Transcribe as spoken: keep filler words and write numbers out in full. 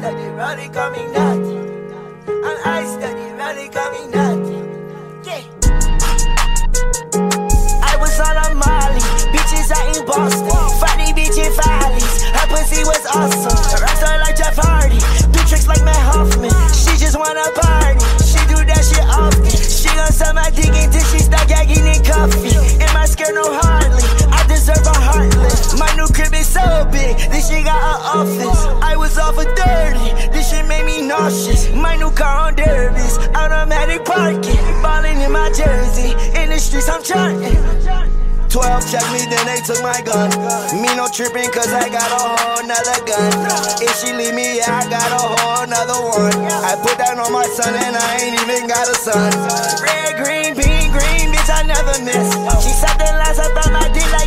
study really coming out, and I study really coming out. Yeah. I was on a Molly, bitches out in Boston, funny bitch in Follies, her pussy was awesome. Her ass are like Jeff Hardy, do tricks like Matt Hoffman. She just wanna party, she do that shit often. She gon' suck my dick until she start gagging and cuffing. Am I scared? No, hardly. I deserve a heartless. My new crib is so big, this shit got an office. I was off for thirty, this shit made me nauseous. My new car on derbies, automatic parking. Ballin' in my jersey, in the streets I'm charting. Twelve checked me, then they took my gun. Me no trippin' cause I got a whole nother gun. If she leave me, yeah, I got a whole nother one. I put that on my son and I ain't even got a son. Red, green, pink, green, bitch, I never miss. She sucked the last I thought my dick like